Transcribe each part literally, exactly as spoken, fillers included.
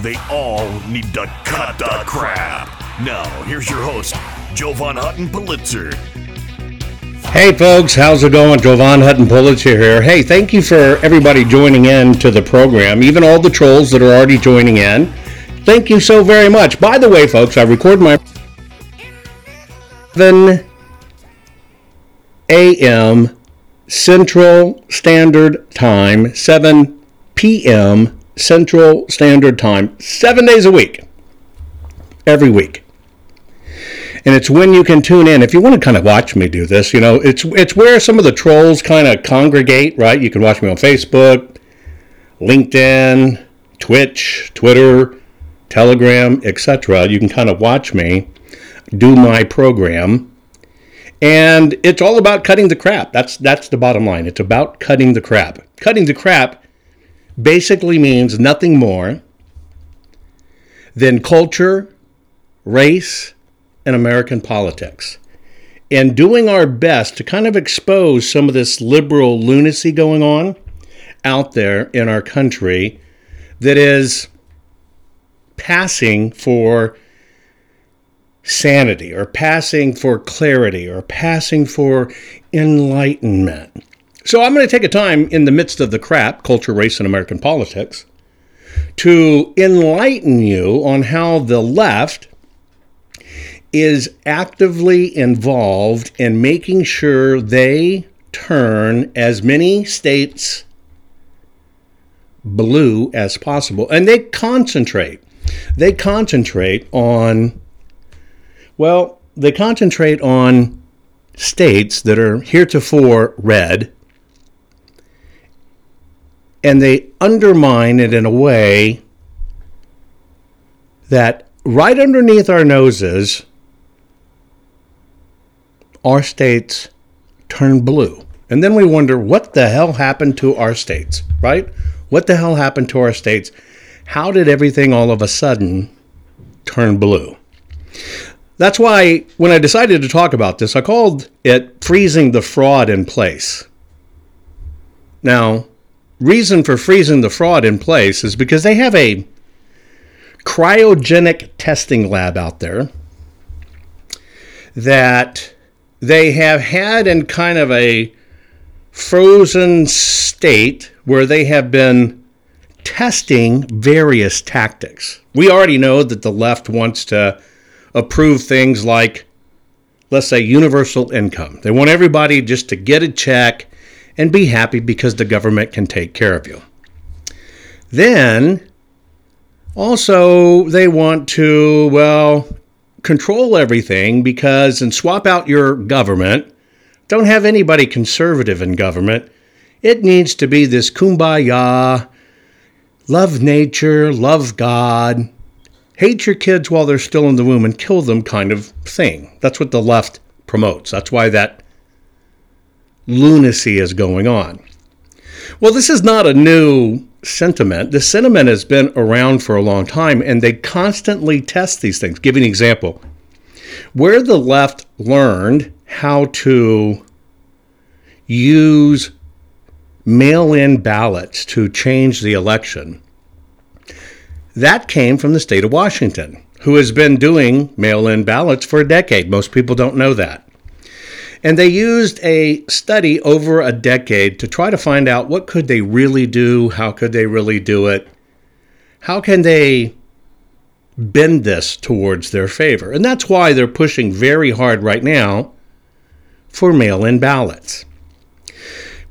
They all need to cut the crap. Now, here's your host, Jovan Hutton Pulitzer. Hey folks, how's it going? Jovan Hutton Pulitzer here. Hey, thank you for everybody joining in to the program, even all the trolls that are already joining in. Thank you so very much. By the way, folks, I record my seven a.m. Central Standard Time, seven p.m. Central Standard Time, seven days a week, every week. And it's when you can tune in. If you want to kind of watch me do this, you know, it's it's where some of the trolls kind of congregate, right? You can watch me on Facebook, LinkedIn, Twitch, Twitter, Telegram, et cetera. You can kind of watch me do my program. And it's all about cutting the crap. That's that's the bottom line. It's about cutting the crap. Cutting the crap basically means nothing more than culture, race, and American politics, and doing our best to kind of expose some of this liberal lunacy going on out there in our country that is passing for sanity or passing for clarity or passing for enlightenment. So I'm going to take a time in the midst of the crap, culture, race, and American politics, to enlighten you on how the left is actively involved in making sure they turn as many states blue as possible. And they concentrate. They concentrate on, well, they concentrate on states that are heretofore red, and they undermine it in a way that right underneath our noses, our states turn blue. And then we wonder, what the hell happened to our states, right? What the hell happened to our states? How did everything all of a sudden turn blue? That's why when I decided to talk about this, I called it freezing the fraud in place. Now, reason for freezing the fraud in place is because they have a cryogenic testing lab out there that they have had in kind of a frozen state where they have been testing various tactics. We already know that the left wants to approve things like, let's say, universal income. They want everybody just to get a check and be happy because the government can take care of you. Then, also, they want to, well, control everything because, and swap out your government. Don't have anybody conservative in government. It needs to be this kumbaya, love nature, love God, hate your kids while they're still in the womb and kill them kind of thing. That's what the left promotes. That's why that lunacy is going on. Well, this is not a new sentiment. The sentiment has been around for a long time, and they constantly test these things. Give you an example. Where the left learned how to use mail-in ballots to change the election, that came from the state of Washington, who has been doing mail-in ballots for a decade. Most people don't know that. And they used a study over a decade to try to find out what could they really do, how could they really do it, how can they bend this towards their favor. And that's why they're pushing very hard right now for mail-in ballots.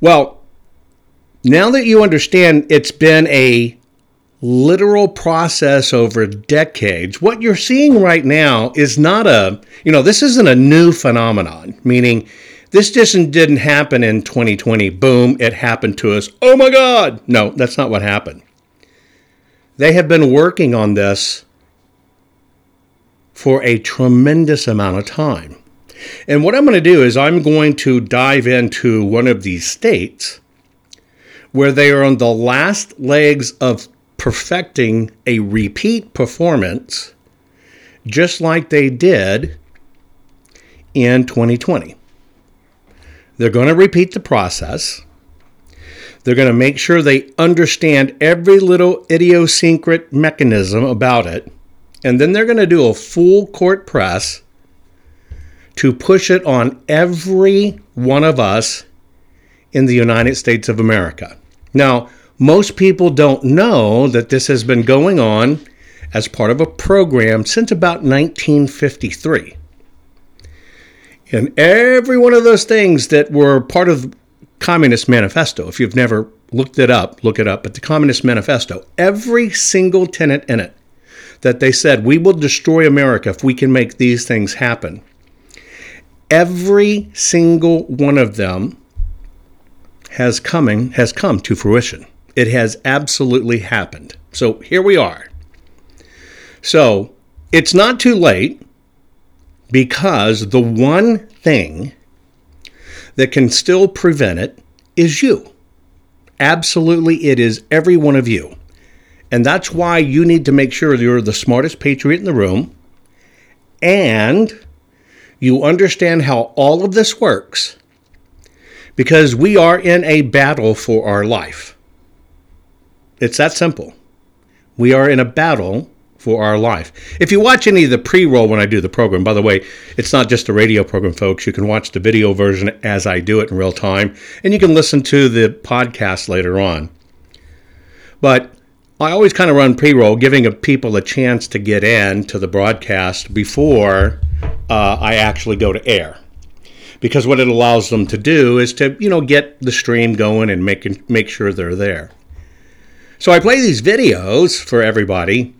Well, now that you understand it's been a literal process over decades, what you're seeing right now is not a, you know, this isn't a new phenomenon, meaning this just didn't happen in twenty twenty. Boom, it happened to us. Oh my God. No, that's not what happened. They have been working on this for a tremendous amount of time. And what I'm going to do is I'm going to dive into one of these states where they are on the last legs of perfecting a repeat performance, just like they did in twenty twenty. They're going to repeat the process. They're going to make sure they understand every little idiosyncratic mechanism about it. And then they're going to do a full court press to push it on every one of us in the United States of America. Now, most people don't know that this has been going on as part of a program since about nineteen fifty-three. And every one of those things that were part of the Communist Manifesto, if you've never looked it up, look it up, but the Communist Manifesto, every single tenet in it that they said, we will destroy America if we can make these things happen. Every single one of them has coming, has come to fruition. It has absolutely happened. So here we are. So it's not too late, because the one thing that can still prevent it is you. Absolutely, it is every one of you. And that's why you need to make sure you're the smartest patriot in the room and you understand how all of this works, because we are in a battle for our life. It's that simple. We are in a battle for our life. If you watch any of the pre-roll when I do the program, by the way, it's not just a radio program, folks. You can watch the video version as I do it in real time, and you can listen to the podcast later on. But I always kind of run pre-roll, giving people a chance to get in to the broadcast before uh, I actually go to air. Because what it allows them to do is to, you know, get the stream going and make, make sure they're there. So I play these videos for everybody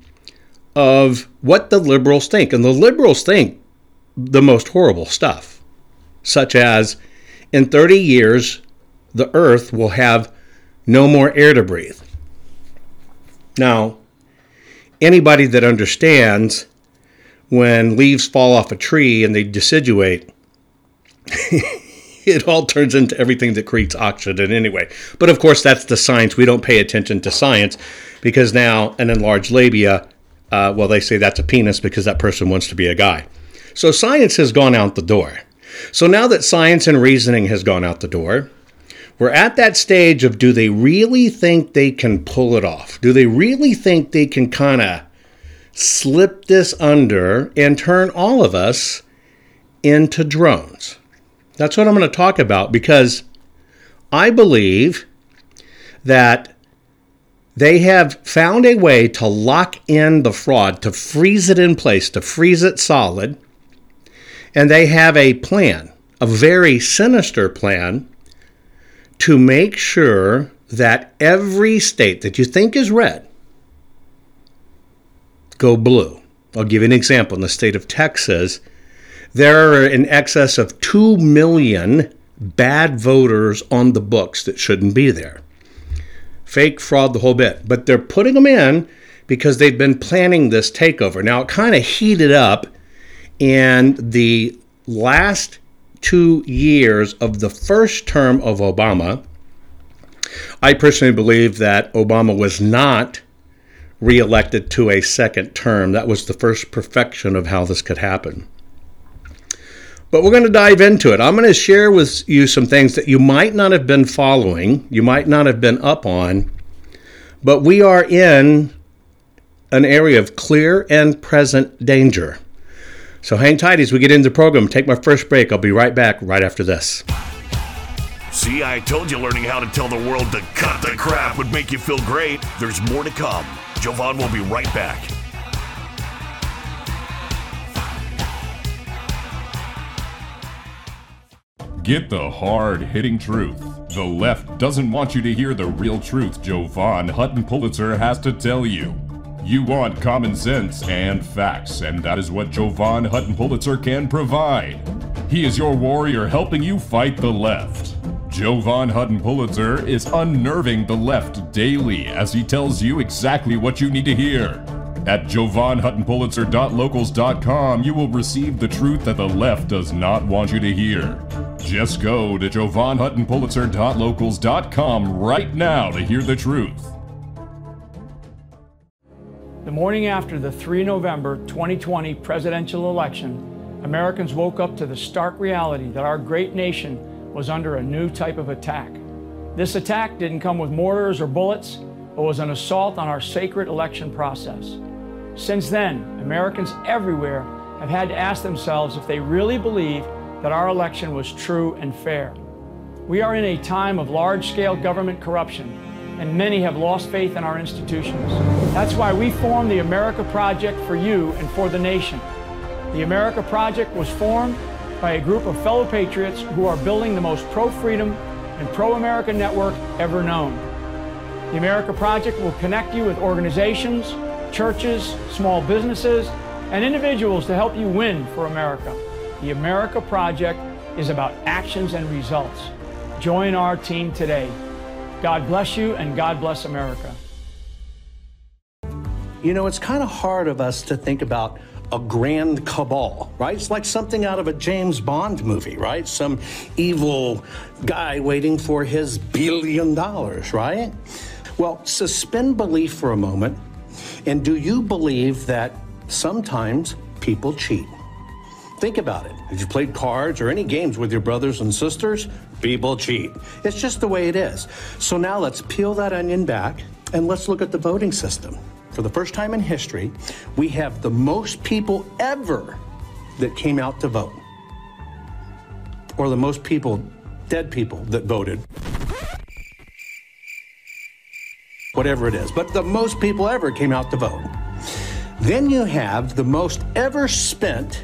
of what the liberals think. And the liberals think the most horrible stuff, such as in thirty years, the earth will have no more air to breathe. Now, anybody that understands when leaves fall off a tree and they deciduate, it all turns into everything that creates oxygen anyway. But of course, that's the science. We don't pay attention to science because now an enlarged labia, uh, well, they say that's a penis because that person wants to be a guy. So science has gone out the door. So now that science and reasoning has gone out the door, we're at that stage of, do they really think they can pull it off? Do they really think they can kind of slip this under and turn all of us into drones? That's what I'm going to talk about, because I believe that they have found a way to lock in the fraud, to freeze it in place, to freeze it solid. And they have a plan, a very sinister plan, to make sure that every state that you think is red go blue. I'll give you an example. In the state of Texas, there are in excess of two million bad voters on the books that shouldn't be there. Fake, fraud, the whole bit. But they're putting them in because they've been planning this takeover. Now, it kind of heated up in the last two years of the first term of Obama. I personally believe that Obama was not reelected to a second term. That was the first perfection of how this could happen. But we're going to dive into it. I'm going to share with you some things that you might not have been following, you might not have been up on, but we are in an area of clear and present danger. So hang tight as we get into the program. Take my first break. I'll be right back right after this. See, I told you learning how to tell the world to cut the crap would make you feel great. There's more to come. Jovan will be right back. Get the hard-hitting truth. The left doesn't want you to hear the real truth Jovan Hutton Pulitzer has to tell you. You want common sense and facts, and that is what Jovan Hutton Pulitzer can provide. He is your warrior helping you fight the left. Jovan Hutton Pulitzer is unnerving the left daily as he tells you exactly what you need to hear. At jovan hutton pulitzer dot locals dot com, you will receive the truth that the left does not want you to hear. Just go to jovan hutton pulitzer dot locals dot com right now to hear the truth. The morning after the three November twenty twenty presidential election, Americans woke up to the stark reality that our great nation was under a new type of attack. This attack didn't come with mortars or bullets, but was an assault on our sacred election process. Since then, Americans everywhere have had to ask themselves if they really believe that our election was true and fair. We are in a time of large-scale government corruption, and many have lost faith in our institutions. That's why we formed the America Project for you and for the nation. The America Project was formed by a group of fellow patriots who are building the most pro-freedom and pro-America network ever known. The America Project will connect you with organizations, churches, small businesses, and individuals to help you win for America. The America Project is about actions and results. Join our team today. God bless you, and God bless America. You know, it's kind of hard of us to think about a grand cabal, right? It's like something out of a James Bond movie, right? Some evil guy waiting for his billion dollars, right? Well, suspend belief for a moment. And do you believe that sometimes people cheat? Think about it. If you played cards or any games with your brothers and sisters, people cheat. It's just the way it is. So now let's peel that onion back and let's look at the voting system. For the first time in history, we have the most people ever that came out to vote, or the most people, dead people, that voted. Whatever it is, but the most people ever came out to vote. Then you have the most ever spent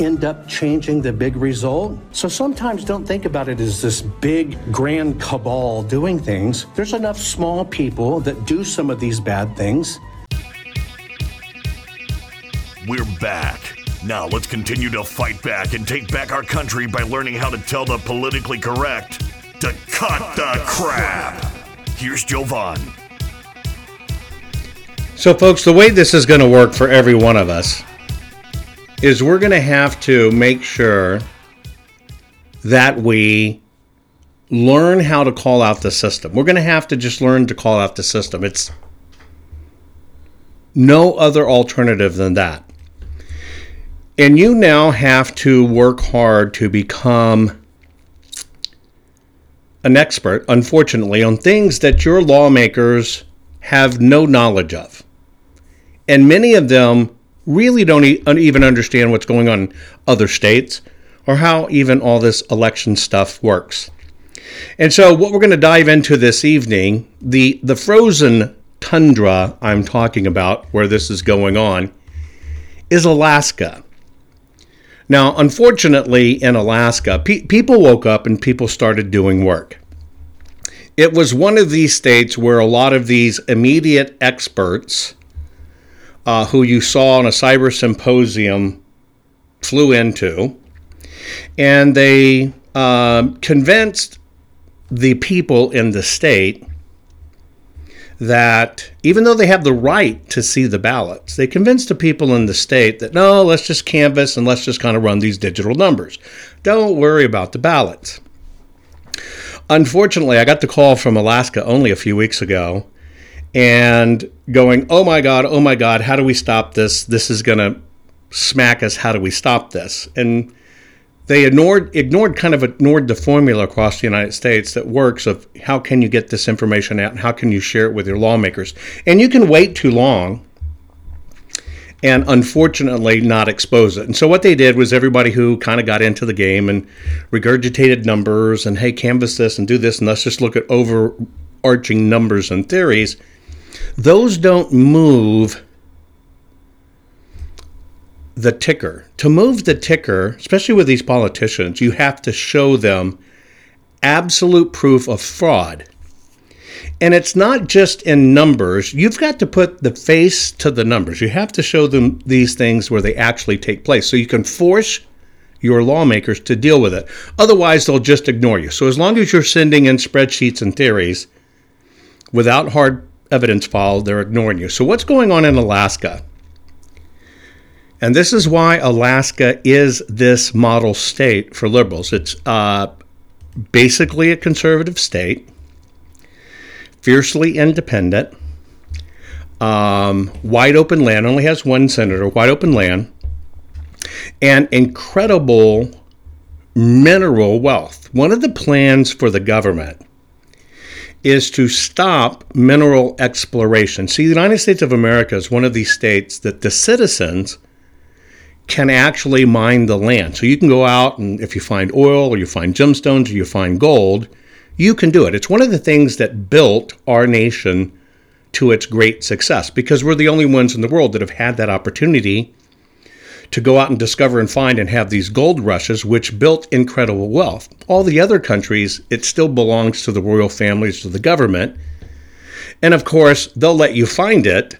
end up changing the big result? So sometimes don't think about it as this big grand cabal doing things. There's enough small people that do some of these bad things. We're back. Now let's continue to fight back and take back our country by learning how to tell the politically correct to cut, cut the, the crap. crap. Here's Jovan. So folks, the way this is going to work for every one of us is we're going to have to make sure that we learn how to call out the system. We're going to have to just learn to call out the system. It's no other alternative than that. And you now have to work hard to become an expert, unfortunately, on things that your lawmakers have no knowledge of. And many of them really don't even understand what's going on in other states or how even all this election stuff works. And so what we're going to dive into this evening, the, the frozen tundra I'm talking about where this is going on, is Alaska. Now, unfortunately, in Alaska, pe- people woke up and people started doing work. It was one of these states where a lot of these immediate experts Uh, who you saw on a cyber symposium flew into, and they uh, convinced the people in the state that even though they have the right to see the ballots, they convinced the people in the state that, no, let's just canvass and let's just kind of run these digital numbers. Don't worry about the ballots. Unfortunately, I got the call from Alaska only a few weeks ago, and going, oh my God, oh my God, how do we stop this? This is going to smack us. How do we stop this? And they ignored ignored kind of ignored the formula across the United States that works of how can you get this information out and how can you share it with your lawmakers. And you can wait too long and unfortunately not expose it. And so what they did was everybody who kind of got into the game and regurgitated numbers and, hey, canvas this and do this, and let's just look at overarching numbers and theories, those don't move the ticker. To move the ticker, especially with these politicians, you have to show them absolute proof of fraud. And it's not just in numbers. You've got to put the face to the numbers. You have to show them these things where they actually take place so you can force your lawmakers to deal with it. Otherwise, they'll just ignore you. So as long as you're sending in spreadsheets and theories without hard evidence filed, they're ignoring you. So what's going on in Alaska? And this is why Alaska is this model state for liberals. It's uh, basically a conservative state. Fiercely independent, um, wide open land, only has one senator, wide open land, and incredible mineral wealth. One of the plans for the government is to stop mineral exploration. See, the United States of America is one of these states that the citizens can actually mine the land. So you can go out and if you find oil or you find gemstones or you find gold, you can do it. It's one of the things that built our nation to its great success because we're the only ones in the world that have had that opportunity to go out and discover and find and have these gold rushes, which built incredible wealth. All the other countries, it still belongs to the royal families, to the government. And of course, they'll let you find it.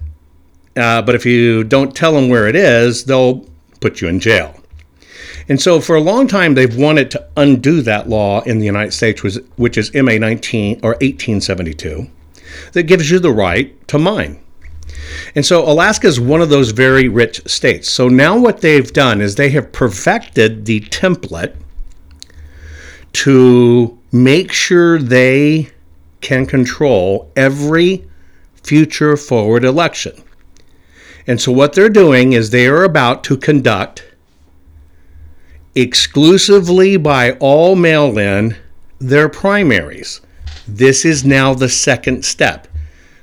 Uh, but if you don't tell them where it is, they'll put you in jail. And so for a long time, they've wanted to undo that law in the United States, which is M A nineteen or eighteen seventy-two, that gives you the right to mine. And so Alaska is one of those very rich states. So now what they've done is they have perfected the template to make sure they can control every future forward election. And so what they're doing is they are about to conduct exclusively by all mail-in their primaries. This is now the second step.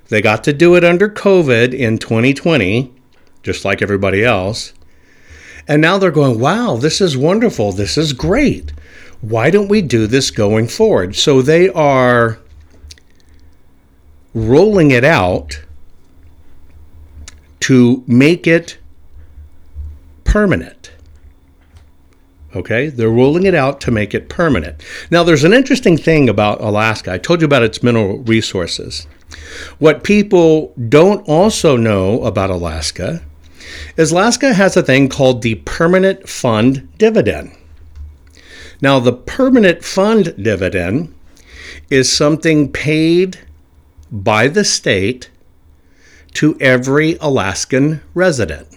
They got to do it under COVID in twenty twenty, just like everybody else. And now they're going, wow, this is wonderful. This is great. Why don't we do this going forward? So they are rolling it out to make it permanent. Okay, they're rolling it out to make it permanent. Now, there's an interesting thing about Alaska. I told you about its mineral resources. What people don't also know about Alaska is Alaska has a thing called the Permanent Fund Dividend. Now, the Permanent Fund Dividend is something paid by the state to every Alaskan resident.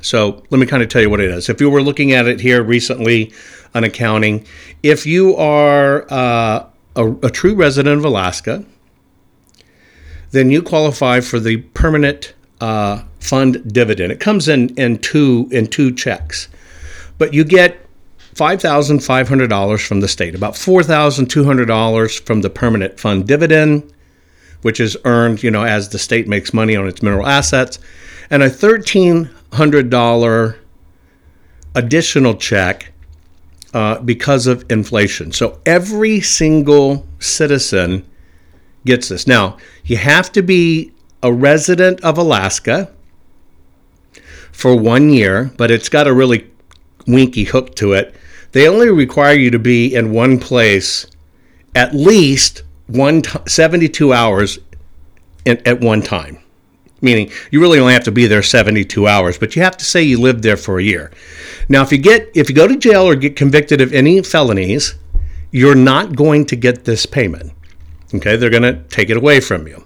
So let me kind of tell you what it is. If you were looking at it here recently on accounting, if you are uh, a, a true resident of Alaska, then you qualify for the permanent uh, fund dividend. It comes in, in, two, in two checks, but you get five thousand five hundred dollars from the state, about four thousand two hundred dollars from the permanent fund dividend, which is earned, you know, as the state makes money on its mineral assets, and a thirteen hundred dollars additional check uh, because of inflation. So every single citizen gets this. Now, you have to be a resident of Alaska for one year, but it's got a really winky hook to it. They only require you to be in one place at least one t- seventy-two hours in, at one time. Meaning you really only have to be there seventy-two hours, but you have to say you lived there for a year. Now, if you get if you go to jail or get convicted of any felonies, you're not going to get this payment. Okay, they're going to take it away from you.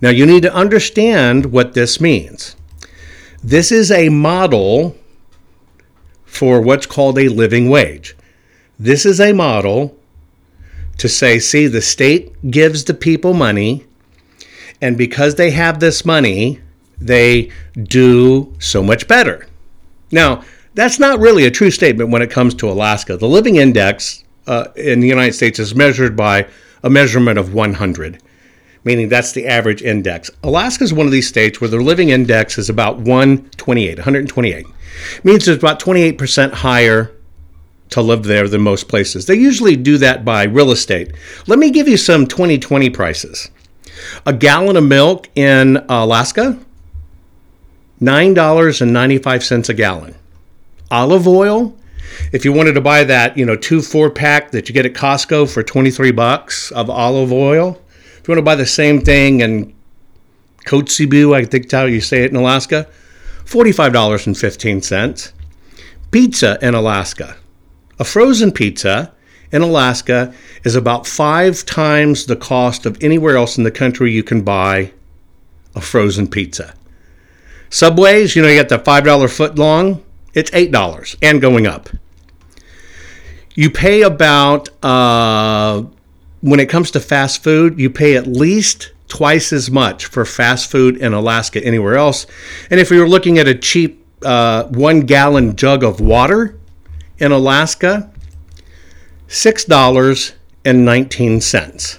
Now, you need to understand what this means. This is a model for what's called a living wage. This is a model to say, see, the state gives the people money, and because they have this money, they do so much better. Now, That's not really a true statement when it comes to Alaska. The Living Index uh, in the United States is measured by a measurement of one hundred, meaning that's the average index. Alaska is one of these states where the Living Index is about one twenty-eight, one twenty-eight. It means it's about twenty-eight percent higher to live there than most places. They usually do that by real estate. Let me give you some twenty twenty prices. A gallon of milk in Alaska, nine dollars and ninety-five cents a gallon. Olive oil, if you wanted to buy that, you know, two four pack that you get at Costco for twenty-three bucks of olive oil, if you want to buy the same thing in Kotzebue, I think that's how you say it in Alaska, forty-five dollars and fifteen cents. Pizza in Alaska. A frozen pizza in Alaska is about five times the cost of anywhere else in the country you can buy a frozen pizza. Subways, you know, you got the five dollar foot long, it's eight dollars and going up. You pay about, uh, when it comes to fast food, you pay at least twice as much for fast food in Alaska anywhere else. And if you're looking at a cheap uh, one gallon jug of water in Alaska, six dollars and nineteen cents.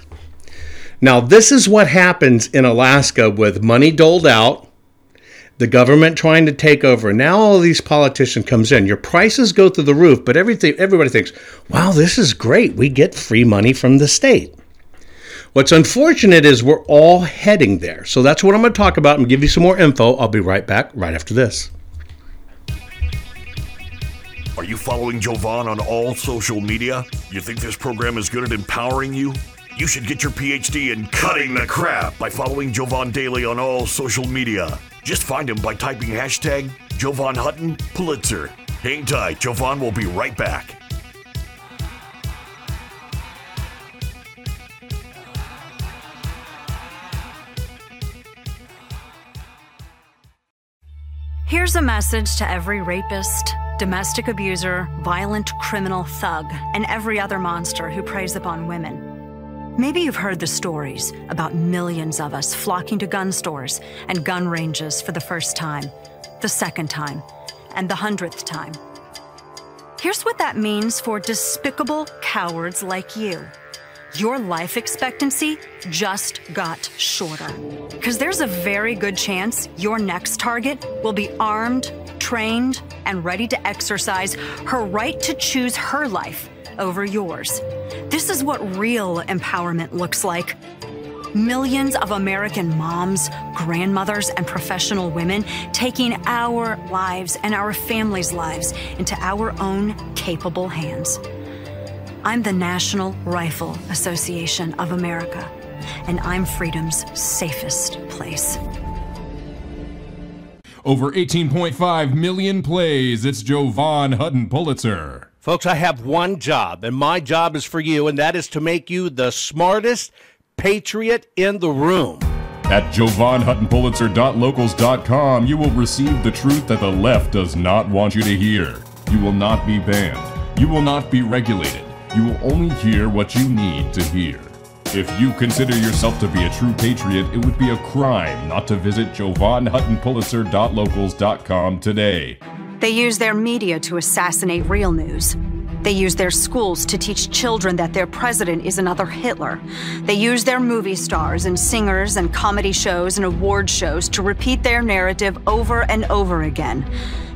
Now, this is what happens in Alaska with money doled out, the government trying to take over. Now all these politicians comes in. Your prices go through the roof, but everything everybody thinks, wow, this is great. We get free money from the state. What's unfortunate is we're all heading there. So that's what I'm going to talk about and give you some more info. I'll be right back right after this. Are you following Jovan on all social media? You think this program is good at empowering you? You should get your P H D in cutting the crap by following Jovan daily on all social media. Just find him by typing hashtag Jovan Hutton Pulitzer. Hang tight, Jovan will be right back. Here's a message to every rapist, domestic abuser, violent criminal thug, and every other monster who preys upon women. Maybe you've heard the stories about millions of us flocking to gun stores and gun ranges for the first time, the second time, and the hundredth time. Here's what that means for despicable cowards like you. Your life expectancy just got shorter, because there's a very good chance your next target will be armed, trained, and ready to exercise her right to choose her life over yours. This is what real empowerment looks like. Millions of American moms, grandmothers, and professional women taking our lives and our families' lives into our own capable hands. I'm the National Rifle Association of America, and I'm freedom's safest place. Over eighteen point five million plays, it's Jovan Hutton Pulitzer. Folks, I have one job, and my job is for you, and that is to make you the smartest patriot in the room. At jovan hutton pulitzer dot locals dot com, you will receive the truth that the left does not want you to hear. You will not be banned. You will not be regulated. You will only hear what you need to hear. If you consider yourself to be a true patriot, it would be a crime not to visit jovan hutton pulitzer dot locals dot com today. They use their media to assassinate real news. They use their schools to teach children that their president is another Hitler. They use their movie stars and singers and comedy shows and award shows to repeat their narrative over and over again.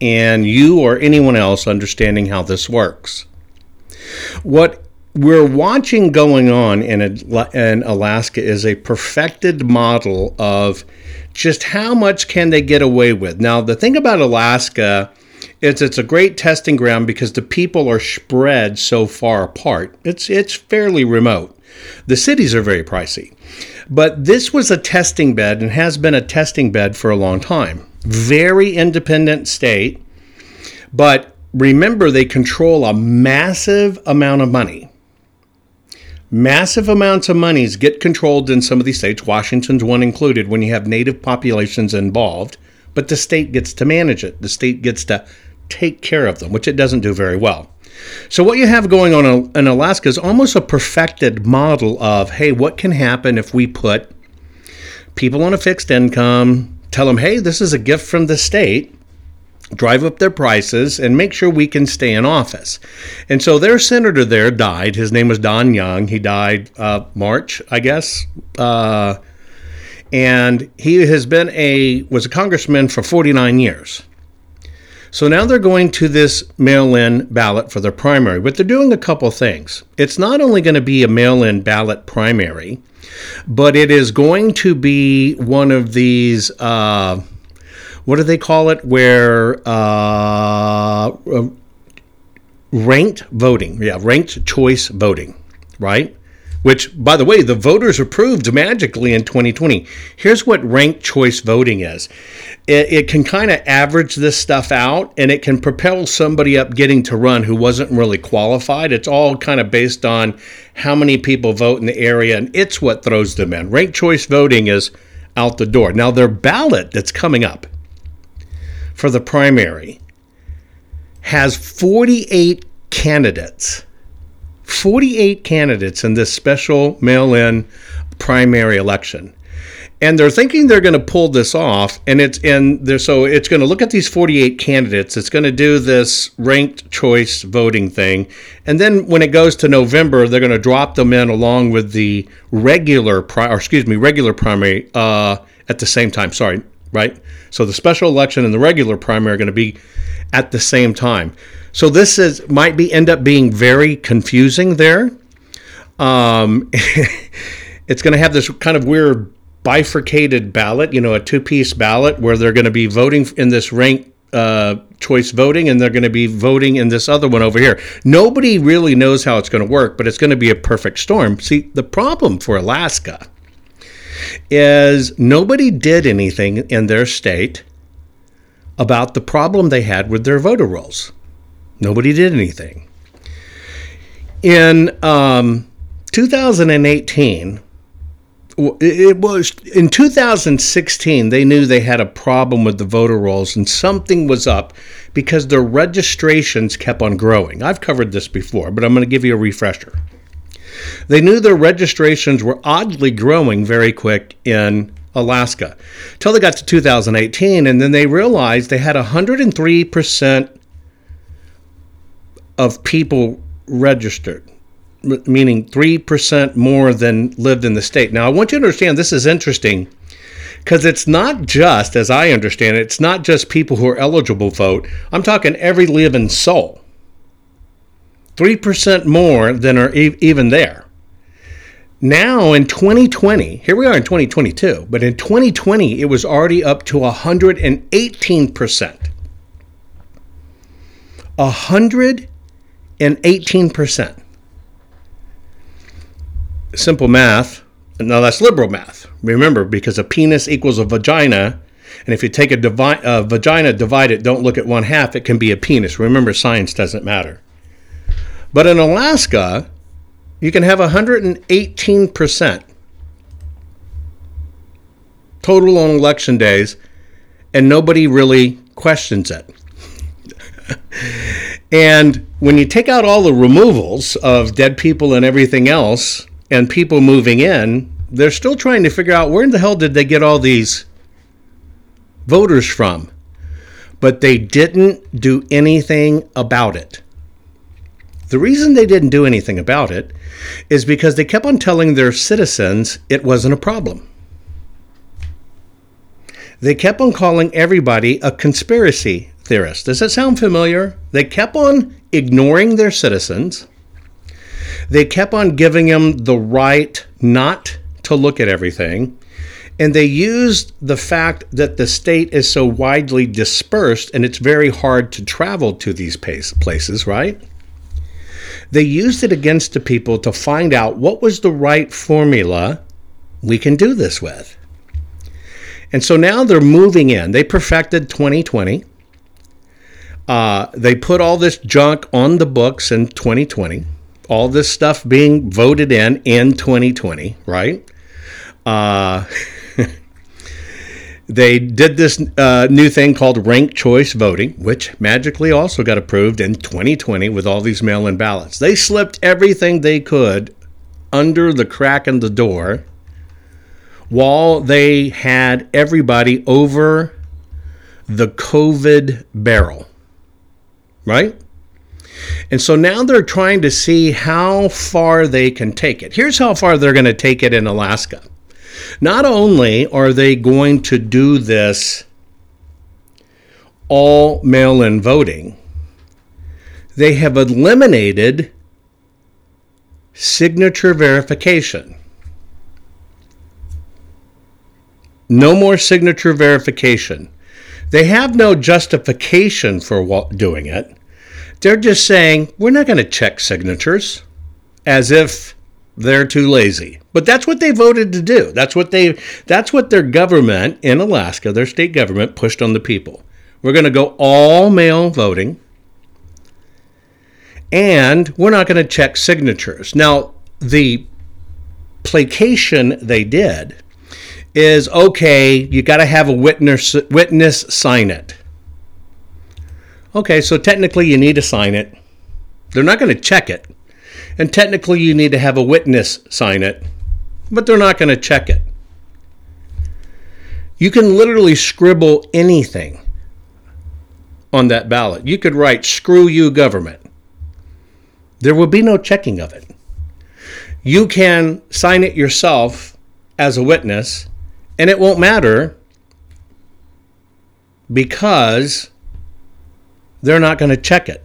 in you or anyone else understanding how this works. What we're watching going on in in Alaska is a perfected model of just how much can they get away with. Now, the thing about Alaska is it's a great testing ground because the people are spread so far apart. It's it's fairly remote. The cities are very pricey. But this was a testing bed and has been a testing bed for a long time. Very independent state, but remember they control a massive amount of money. Massive amounts of monies get controlled in some of these states, Washington's one included, when you have native populations involved, but the state gets to manage it. The state gets to take care of them, which it doesn't do very well. So what you have going on in Alaska is almost a perfected model of, hey, what can happen if we put people on a fixed income, tell them, hey, this is a gift from the state, drive up their prices, and make sure we can stay in office. And so their senator there died. His name was Don Young. He died uh, March, I guess. Uh, and he has been a, was a congressman for forty-nine years. So now they're going to this mail-in ballot for their primary, but they're doing a couple things. It's not only going to be a mail-in ballot primary, but it is going to be one of these, uh, what do they call it, where uh, ranked voting, yeah, ranked choice voting, right? Which, by the way, the voters approved magically in twenty twenty. Here's what ranked choice voting is. It, it can kind of average this stuff out, and it can propel somebody up getting to run who wasn't really qualified. It's all kind of based on how many people vote in the area, and it's what throws them in. Ranked choice voting is out the door. Now, their ballot that's coming up for the primary has forty-eight candidates. forty-eight candidates in this special mail-in primary election. And they're thinking they're going to pull this off, and it's and there so it's going to look at these forty-eight candidates, it's going to do this ranked choice voting thing, and then when it goes to November, they're going to drop them in along with the regular pri- or excuse me, regular primary uh, at the same time. Sorry, right? So the special election and the regular primary are going to be at the same time. So this is might be end up being very confusing there. Um, it's going to have this kind of weird bifurcated ballot, you know, a two-piece ballot where they're going to be voting in this ranked uh, choice voting and they're going to be voting in this other one over here. Nobody really knows how it's going to work, but it's going to be a perfect storm. See, the problem for Alaska is nobody did anything in their state about the problem they had with their voter rolls. Nobody did anything. In um, twenty eighteen, it was in two thousand sixteen, they knew they had a problem with the voter rolls and something was up because their registrations kept on growing. I've covered this before, but I'm going to give you a refresher. They knew their registrations were oddly growing very quick in Alaska till they got to two thousand eighteen, and then they realized they had one hundred three percent of people registered, meaning three percent more than lived in the state. Now, I want you to understand this is interesting because it's not just, as I understand it, it's not just people who are eligible vote. I'm talking every living soul. three percent more than are e- even there. Now in twenty twenty, here we are in twenty twenty-two, but in twenty twenty, it was already up to one hundred eighteen percent. one hundred eighteen percent. Simple math. Now that's liberal math. Remember, because a penis equals a vagina, and if you take a, divi- a vagina, divide it, don't look at one half, it can be a penis. Remember, science doesn't matter. But in Alaska, you can have one hundred eighteen percent total on election days, and nobody really questions it. And when you take out all the removals of dead people and everything else, and people moving in, they're still trying to figure out where in the hell did they get all these voters from. But they didn't do anything about it. The reason they didn't do anything about it is because they kept on telling their citizens it wasn't a problem. They kept on calling everybody a conspiracy theorist. Does that sound familiar? They kept on ignoring their citizens. They kept on giving them the right not to look at everything. And they used the fact that the state is so widely dispersed and it's very hard to travel to these places, right? They used it against the people to find out what was the right formula we can do this with. And so now they're moving in. They perfected twenty twenty. Uh, they put all this junk on the books in twenty twenty. All this stuff being voted in in twenty twenty, right? Uh, they did this uh, new thing called ranked choice voting, which magically also got approved in twenty twenty with all these mail-in ballots. They slipped everything they could under the crack in the door while they had everybody over the COVID barrel, right? And so now they're trying to see how far they can take it. Here's how far they're going to take it in Alaska. Not only are they going to do this all mail-in voting, they have eliminated signature verification. No more signature verification. They have no justification for doing it. They're just saying, we're not going to check signatures, as if they're too lazy. But that's what they voted to do. That's what they, that's what their government in Alaska, their state government, pushed on the people. We're going to go all mail voting, and we're not going to check signatures. Now, the placation they did is, okay, you got to have a witness, witness sign it. Okay, so technically you need to sign it. They're not going to check it. And technically you need to have a witness sign it, but they're not going to check it. You can literally scribble anything on that ballot. You could write, screw you, government. There will be no checking of it. You can sign it yourself as a witness, and it won't matter because they're not going to check it.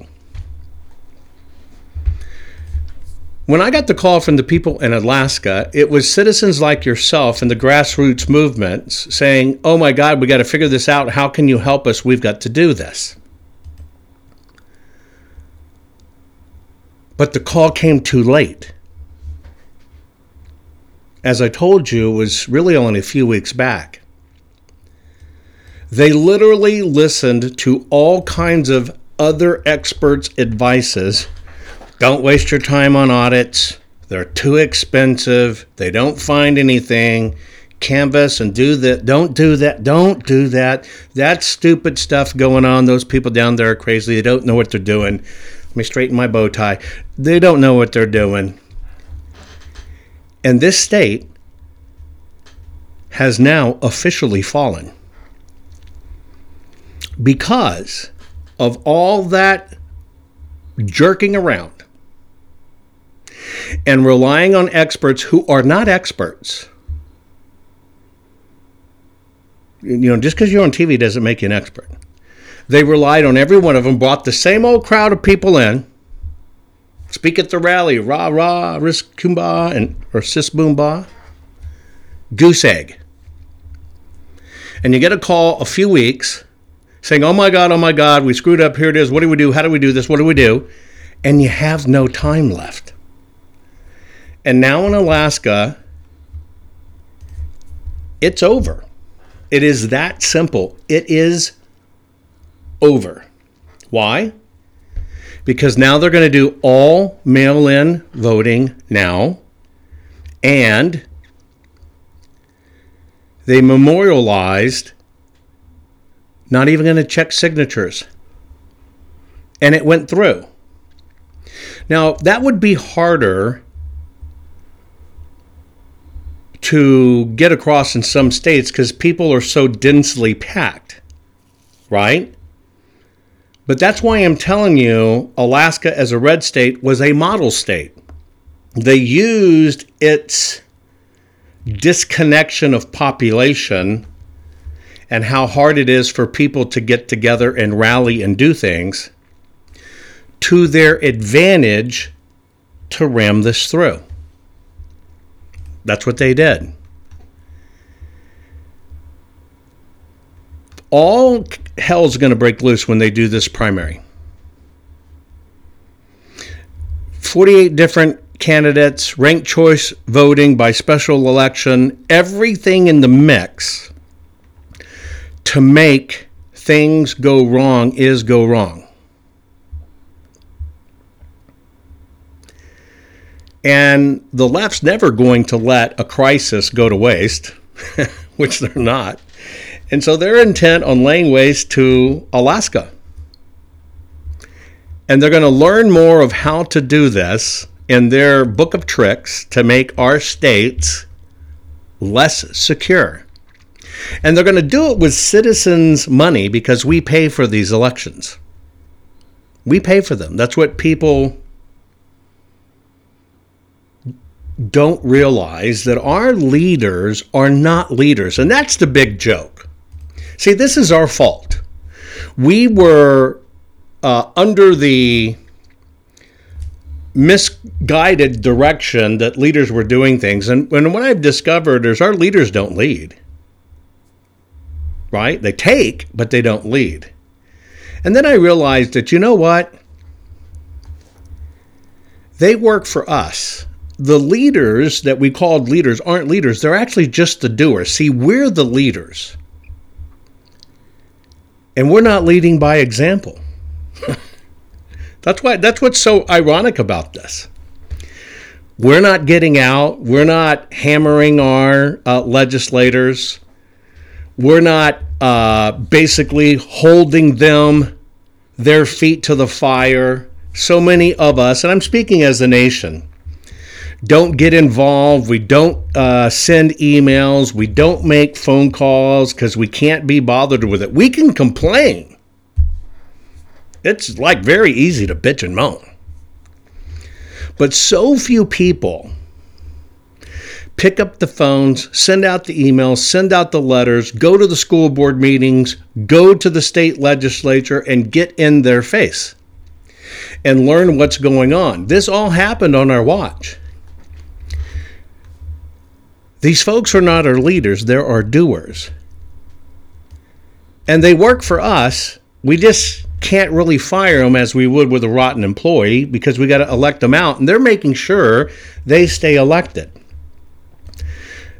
When I got the call from the people in Alaska, it was citizens like yourself and the grassroots movements saying, oh my God, we got to figure this out. How can you help us? We've got to do this. But the call came too late. As I told you, it was really only a few weeks back. They literally listened to all kinds of other experts' advices. Don't waste your time on audits. They're too expensive. They don't find anything. Canvas and do that. Don't do that. Don't do that. That's stupid stuff going on. Those people down there are crazy. They don't know what they're doing. Let me straighten my bow tie. They don't know what they're doing. And this state has now officially fallen because of all that jerking around and relying on experts who are not experts. You know, just because you're on T V doesn't make you an expert. They relied on every one of them, brought the same old crowd of people in, speak at the rally, rah, rah, risk kumbah, and, or sis boom bah, goose egg. And you get a call a few weeks saying, oh my God, oh my God, we screwed up, here it is, what do we do, how do we do this, what do we do? And you have no time left. And now in Alaska, it's over. It is that simple. It is over. Why? Because now they're going to do all mail-in voting now, and they memorialized not even going to check signatures. And it went through. Now, that would be harder to get across in some states because people are so densely packed, right? But that's why I'm telling you Alaska as a red state was a model state. They used its disconnection of population and how hard it is for people to get together and rally and do things to their advantage to ram this through. That's what they did. All hell's going to break loose when they do this primary. forty-eight different candidates, ranked choice voting by special election, everything in the mix to make things go wrong is go wrong. And the left's never going to let a crisis go to waste, which they're not. And so they're intent on laying waste to Alaska. And they're going to learn more of how to do this in their book of tricks to make our states less secure. And they're going to do it with citizens' money because we pay for these elections. We pay for them. That's what people don't realize, that our leaders are not leaders. And that's the big joke. See, this is our fault. We were uh, under the misguided direction that leaders were doing things. And, and what I've discovered is our leaders don't lead. Right? They take, but they don't lead. And then I realized that, you know what? They work for us. The leaders that we called leaders aren't leaders. They're actually just the doers. See, we're the leaders. And we're not leading by example. That's why, that's what's so ironic about this. We're not getting out. We're not hammering our uh, legislators. We're not uh, basically holding them, their feet to the fire. So many of us, and I'm speaking as a nation, don't get involved. We don't uh, send emails. We don't make phone calls because we can't be bothered with it. We can complain. It's like very easy to bitch and moan. But so few people pick up the phones, send out the emails, send out the letters, go to the school board meetings, go to the state legislature and get in their face and learn what's going on. This all happened on our watch. These folks are not our leaders, they're our doers. And they work for us. We just can't really fire them as we would with a rotten employee because we got to elect them out, and they're making sure they stay elected.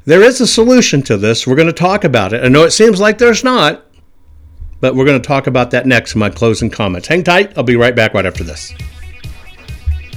There is a solution to this. We're going to talk about it. I know it seems like there's not, but we're going to talk about that next in my closing comments. Hang tight. I'll be right back right after this.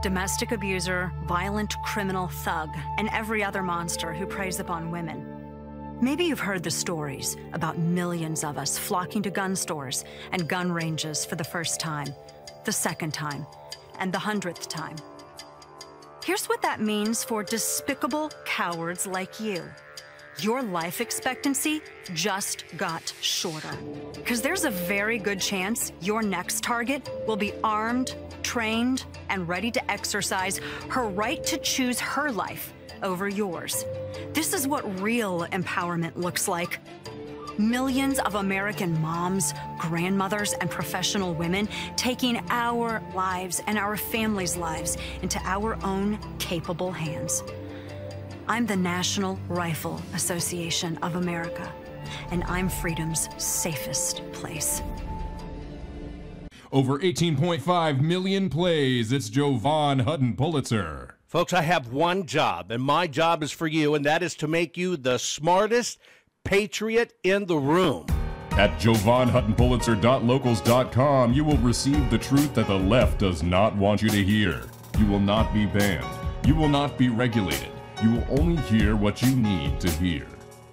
domestic abuser, violent criminal thug, and every other monster who preys upon women. Maybe you've heard the stories about millions of us flocking to gun stores and gun ranges for the first time, the second time, and the hundredth time. Here's what that means for despicable cowards like you. Your life expectancy just got shorter, because there's a very good chance your next target will be armed, trained, and ready to exercise her right to choose her life over yours. This is what real empowerment looks like. Millions of American moms, grandmothers, and professional women taking our lives and our families' lives into our own capable hands. I'm the National Rifle Association of America, and I'm freedom's safest place. Over eighteen point five million plays, it's Jovan Hutton Pulitzer. Folks, I have one job, and my job is for you, and that is to make you the smartest patriot in the room. At jovan hutton pulitzer dot locals dot com, you will receive the truth that the left does not want you to hear. You will not be banned. You will not be regulated. You will only hear what you need to hear.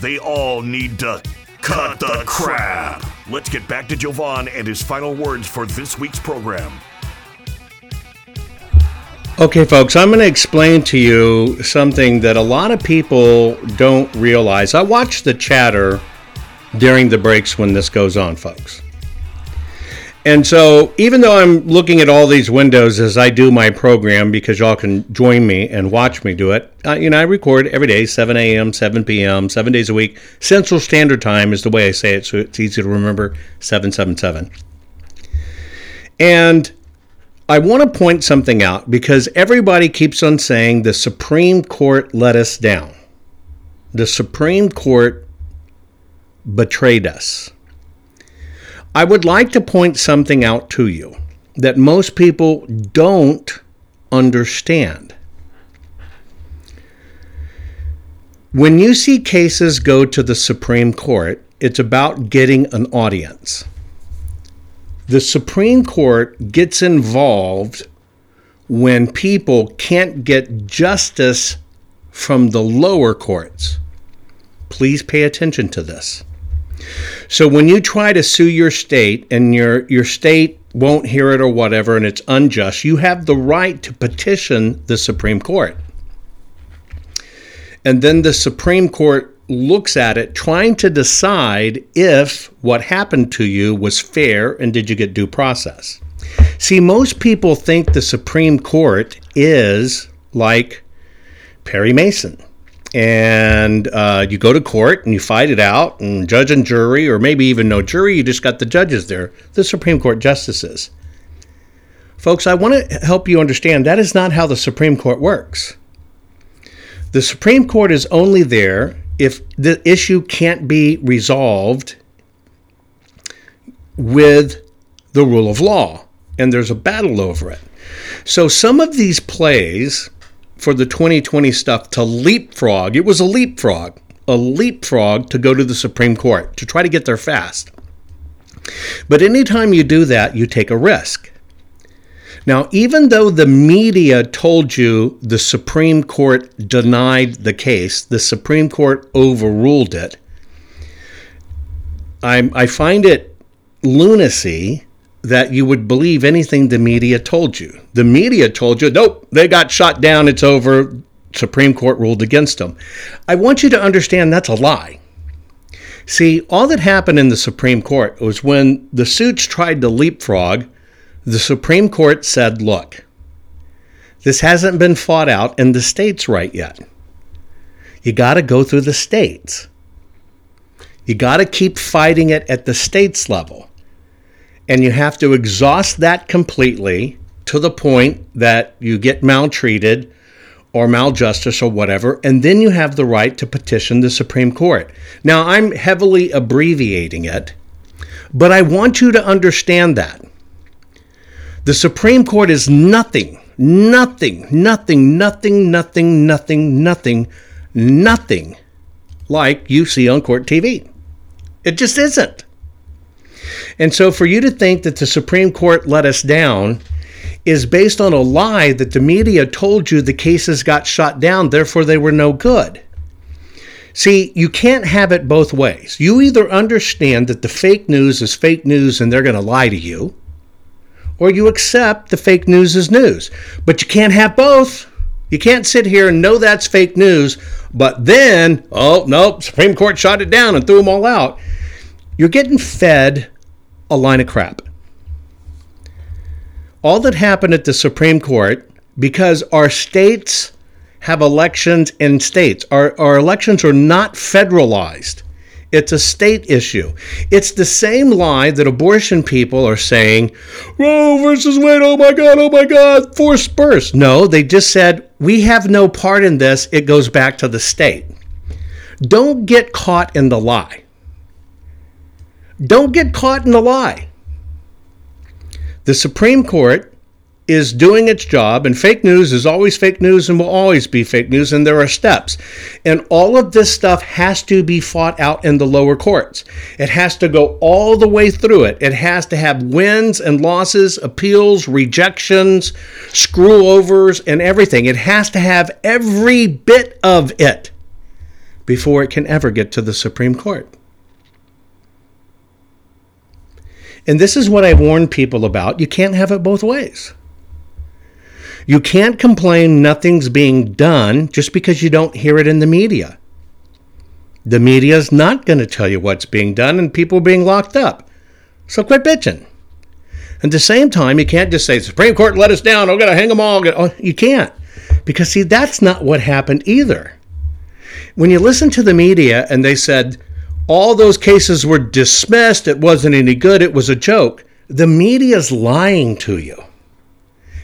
they all need to cut, cut the crap. crap. Let's get back to Jovan and his final words for this week's program. Okay, folks, I'm going to explain to you something that a lot of people don't realize. I watch the chatter during the breaks when this goes on, folks. And so even though I'm looking at all these windows as I do my program, because y'all can join me and watch me do it, uh, you know, I record every day, seven a.m., seven p.m., seven days a week. Central Standard Time is the way I say it, so it's easy to remember, seven seven seven. And I want to point something out, because everybody keeps on saying the Supreme Court let us down. The Supreme Court betrayed us. I would like to point something out to you that most people don't understand. When you see cases go to the Supreme Court, it's about getting an audience. The Supreme Court gets involved when people can't get justice from the lower courts. Please pay attention to this. So when you try to sue your state and your, your state won't hear it or whatever, and it's unjust, you have the right to petition the Supreme Court. And then the Supreme Court looks at it, trying to decide if what happened to you was fair and did you get due process. See, most people think the Supreme Court is like Perry Mason. And uh, you go to court and you fight it out, and judge and jury, or maybe even no jury, you just got the judges there, the Supreme Court justices. Folks, I want to help you understand that is not how the Supreme Court works. The Supreme Court is only there if the issue can't be resolved with the rule of law, and there's a battle over it. So some of these plays for the twenty twenty stuff to leapfrog. It was a leapfrog, a leapfrog to go to the Supreme Court, to try to get there fast. But anytime you do that, you take a risk. Now, even though the media told you the Supreme Court denied the case, the Supreme Court overruled it, I, I find it lunacy that you would believe anything the media told you. The media told you, nope, they got shot down, it's over, Supreme Court ruled against them. I want you to understand that's a lie. See, all that happened in the Supreme Court was when the suits tried to leapfrog, the Supreme Court said, look, this hasn't been fought out in the states right yet. You got to go through the states. You got to keep fighting it at the states level. And you have to exhaust that completely to the point that you get maltreated or maljustice or whatever, and then you have the right to petition the Supreme Court. Now, I'm heavily abbreviating it, but I want you to understand that. The Supreme Court is nothing, nothing, nothing, nothing, nothing, nothing, nothing, nothing like you see on court T V. It just isn't. And so for you to think that the Supreme Court let us down is based on a lie that the media told you the cases got shot down, therefore they were no good. See, you can't have it both ways. You either understand that the fake news is fake news and they're going to lie to you, or you accept the fake news is news. But you can't have both. You can't sit here and know that's fake news, but then, oh, nope, Supreme Court shot it down and threw them all out. You're getting fed a line of crap. All that happened at the Supreme Court, because our states have elections in states, our, our elections are not federalized. It's a state issue. It's the same lie that abortion people are saying, Roe versus Wade, oh my God, oh my God, forced births. No, they just said, we have no part in this. It goes back to the state. Don't get caught in the lie. Don't get caught in the lie. The Supreme Court is doing its job, and fake news is always fake news and will always be fake news, and there are steps. And all of this stuff has to be fought out in the lower courts. It has to go all the way through it. It has to have wins and losses, appeals, rejections, screw-overs, and everything. It has to have every bit of it before it can ever get to the Supreme Court. And this is what I warn people about. You can't have it both ways. You can't complain nothing's being done just because you don't hear it in the media. The media is not going to tell you what's being done and people being locked up. So quit bitching. At the same time, you can't just say, Supreme Court let us down. I'm going to hang them all. You can't. Because, see, that's not what happened either. When you listen to the media and they said, all those cases were dismissed. It wasn't any good. It was a joke. The media's lying to you.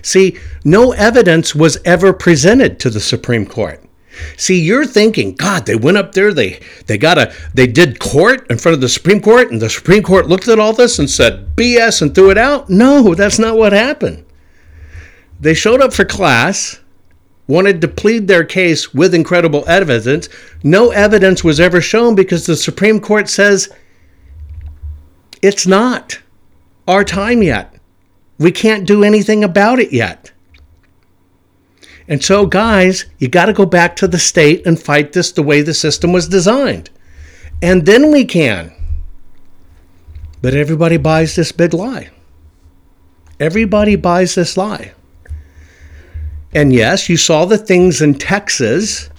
See, no evidence was ever presented to the Supreme Court. See, you're thinking, God, they went up there. They they got a they did court in front of the Supreme Court, and the Supreme Court looked at all this and said B S and threw it out. No, that's not what happened. They showed up for class, wanted to plead their case with incredible evidence. No evidence was ever shown because the Supreme Court says it's not our time yet. We can't do anything about it yet. And so, guys, you got to go back to the state and fight this the way the system was designed. And then we can. But everybody buys this big lie. Everybody buys this lie. And yes, you saw the things in Texas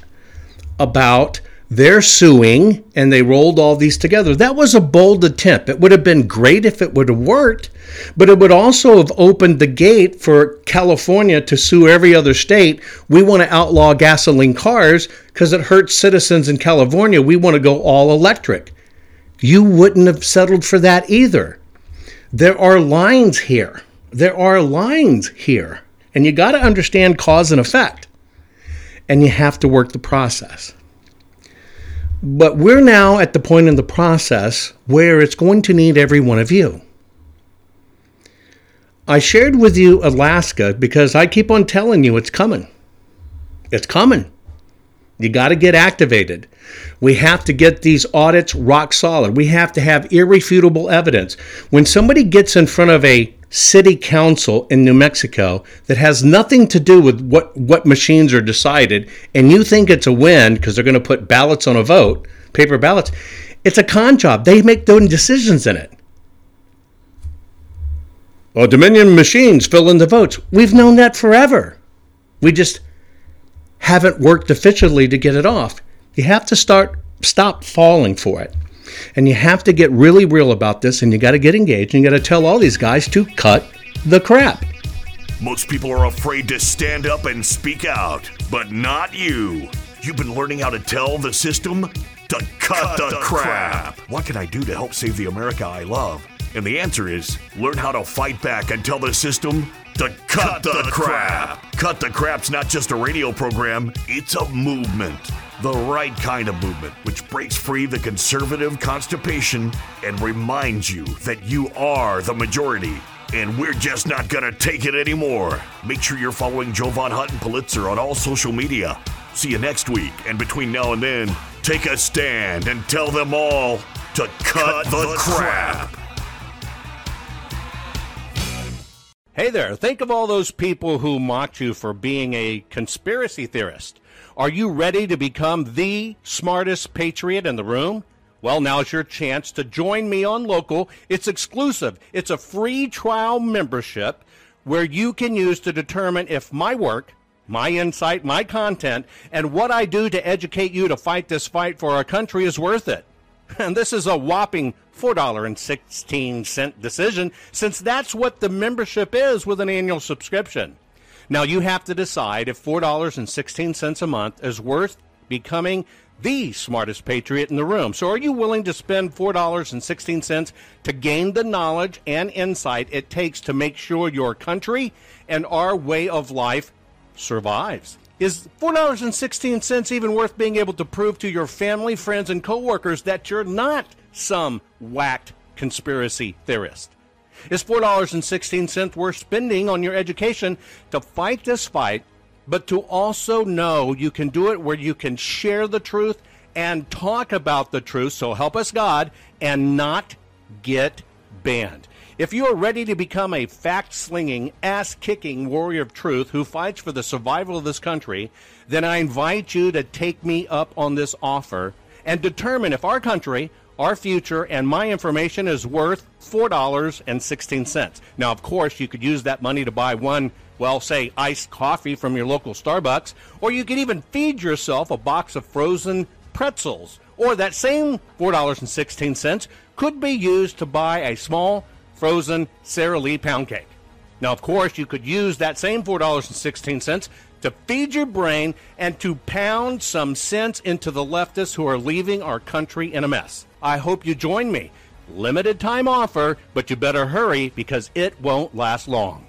about they're suing, and they rolled all these together. That was a bold attempt. It would have been great if it would have worked, but it would also have opened the gate for California to sue every other state. We want to outlaw gasoline cars because it hurts citizens in California. We want to go all electric. You wouldn't have settled for that either. There are lines here. There are lines here. And you got to understand cause and effect. And you have to work the process. But we're now at the point in the process where it's going to need every one of you. I shared with you Alaska because I keep on telling you it's coming. It's coming. You got to get activated. We have to get these audits rock solid. We have to have irrefutable evidence. When somebody gets in front of a city council in New Mexico that has nothing to do with what, what machines are decided, and you think it's a win because they're going to put ballots on a vote, paper ballots, it's a con job. They make their own decisions in it. Well, Dominion machines fill in the votes. We've known that forever. We just haven't worked efficiently to get it off. You have to start, stop falling for it. And you have to get really real about this, and you got to get engaged, and you got to tell all these guys to cut the crap. Most people are afraid to stand up and speak out, but not you. You've been learning how to tell the system to cut, cut the, the crap. crap. What can I do to help save the America I love? And the answer is, learn how to fight back and tell the system to cut, cut the, the crap. crap. Cut the Crap's not just a radio program, it's a movement. The right kind of movement, which breaks free the conservative constipation and reminds you that you are the majority, and we're just not gonna take it anymore. Make sure you're following Jovan Hutton Pulitzer on all social media. See you next week, and between now and then, take a stand and tell them all to cut, cut the, the crap. crap. Hey there, think of all those people who mocked you for being a conspiracy theorist. Are you ready to become the smartest patriot in the room? Well, now's your chance to join me on Local. It's exclusive. It's a free trial membership where you can use to determine if my work, my insight, my content, and what I do to educate you to fight this fight for our country is worth it. And this is a whopping four dollars and sixteen cents decision, since that's what the membership is with an annual subscription. Now, you have to decide if four dollars and sixteen cents a month is worth becoming the smartest patriot in the room. So are you willing to spend four dollars and sixteen cents to gain the knowledge and insight it takes to make sure your country and our way of life survives? Is four dollars and sixteen cents even worth being able to prove to your family, friends, and coworkers that you're not some whacked conspiracy theorist? Is four dollars and sixteen cents worth spending on your education to fight this fight, but to also know you can do it where you can share the truth and talk about the truth, so help us God, and not get banned? If you are ready to become a fact-slinging, ass-kicking warrior of truth who fights for the survival of this country, then I invite you to take me up on this offer and determine if our country, our future, and my information is worth four dollars and sixteen cents. Now, of course, you could use that money to buy one, well, say, iced coffee from your local Starbucks, or you could even feed yourself a box of frozen pretzels. Or that same four dollars and sixteen cents could be used to buy a small frozen Sara Lee pound cake. Now, of course, you could use that same four dollars and sixteen cents to feed your brain and to pound some sense into the leftists who are leaving our country in a mess. I hope you join me. Limited time offer, but you better hurry because it won't last long.